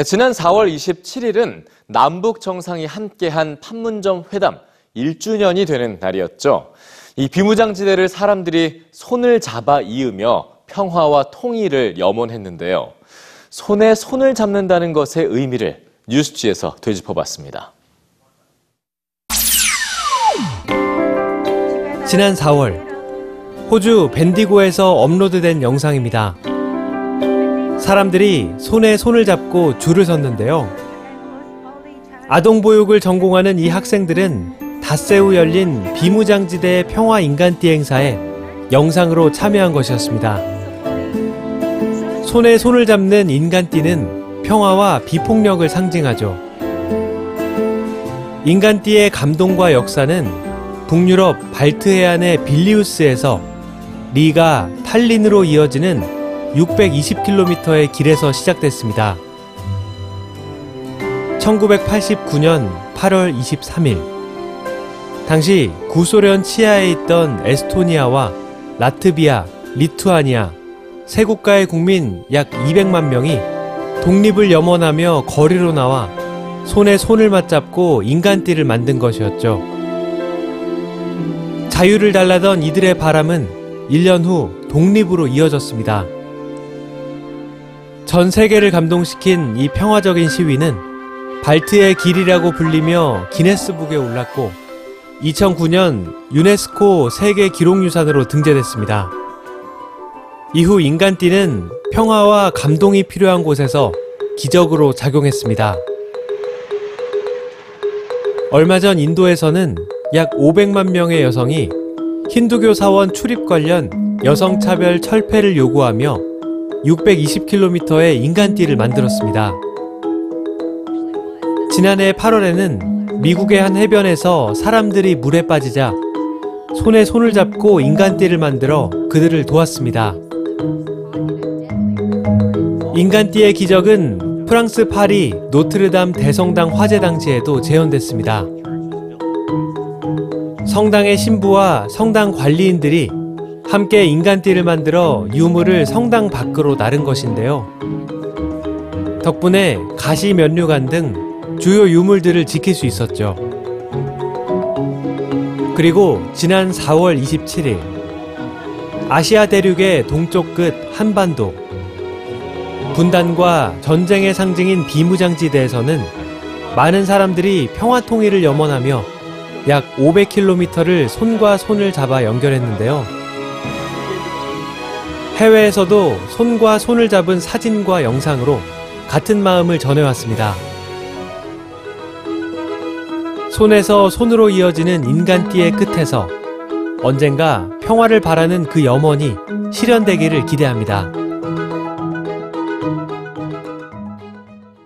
네, 지난 4월 27일은 남북 정상이 함께한 판문점 회담 1주년이 되는 날이었죠. 이 비무장지대를 사람들이 손을 잡아 이으며 평화와 통일을 염원했는데요. 손에 손을 잡는다는 것의 의미를 뉴스G에서 되짚어봤습니다. 지난 4월, 호주 벤디고에서 업로드된 영상입니다. 사람들이 손에 손을 잡고 줄을 섰는데요. 아동보육을 전공하는 이 학생들은 닷새 후 열린 비무장지대 평화인간띠 행사에 영상으로 참여한 것이었습니다. 손에 손을 잡는 인간띠는 평화와 비폭력을 상징하죠. 인간띠의 감동과 역사는 북유럽 발트 해안의 빌리우스에서 리가, 탈린으로 이어지는 620km의 길에서 시작됐습니다. 1989년 8월 23일, 당시 구소련 치하에 있던 에스토니아와 라트비아, 리투아니아 세 국가의 국민 약 200만 명이 독립을 염원하며 거리로 나와 손에 손을 맞잡고 인간띠를 만든 것이었죠. 자유를 달라던 이들의 바람은 1년 후 독립으로 이어졌습니다. 전 세계를 감동시킨 이 평화적인 시위는 발트의 길이라고 불리며 기네스북에 올랐고 2009년 유네스코 세계 기록유산으로 등재됐습니다. 이후 인간띠는 평화와 감동이 필요한 곳에서 기적으로 작용했습니다. 얼마 전 인도에서는 약 500만 명의 여성이 힌두교 사원 출입 관련 여성차별 철폐를 요구하며 620km의 인간띠를 만들었습니다. 지난해 8월에는 미국의 한 해변에서 사람들이 물에 빠지자 손에 손을 잡고 인간띠를 만들어 그들을 도왔습니다. 인간띠의 기적은 프랑스 파리 노트르담 대성당 화재 당시에도 재현됐습니다. 성당의 신부와 성당 관리인들이 함께 인간띠를 만들어 유물을 성당 밖으로 나른 것인데요. 덕분에 가시 면류관 등 주요 유물들을 지킬 수 있었죠. 그리고 지난 4월 27일, 아시아 대륙의 동쪽 끝 한반도, 분단과 전쟁의 상징인 비무장지대에서는 많은 사람들이 평화 통일을 염원하며 약 500km를 손과 손을 잡아 연결했는데요. 해외에서도 손과 손을 잡은 사진과 영상으로 같은 마음을 전해왔습니다. 손에서 손으로 이어지는 인간띠의 끝에서 언젠가 평화를 바라는 그 염원이 실현되기를 기대합니다.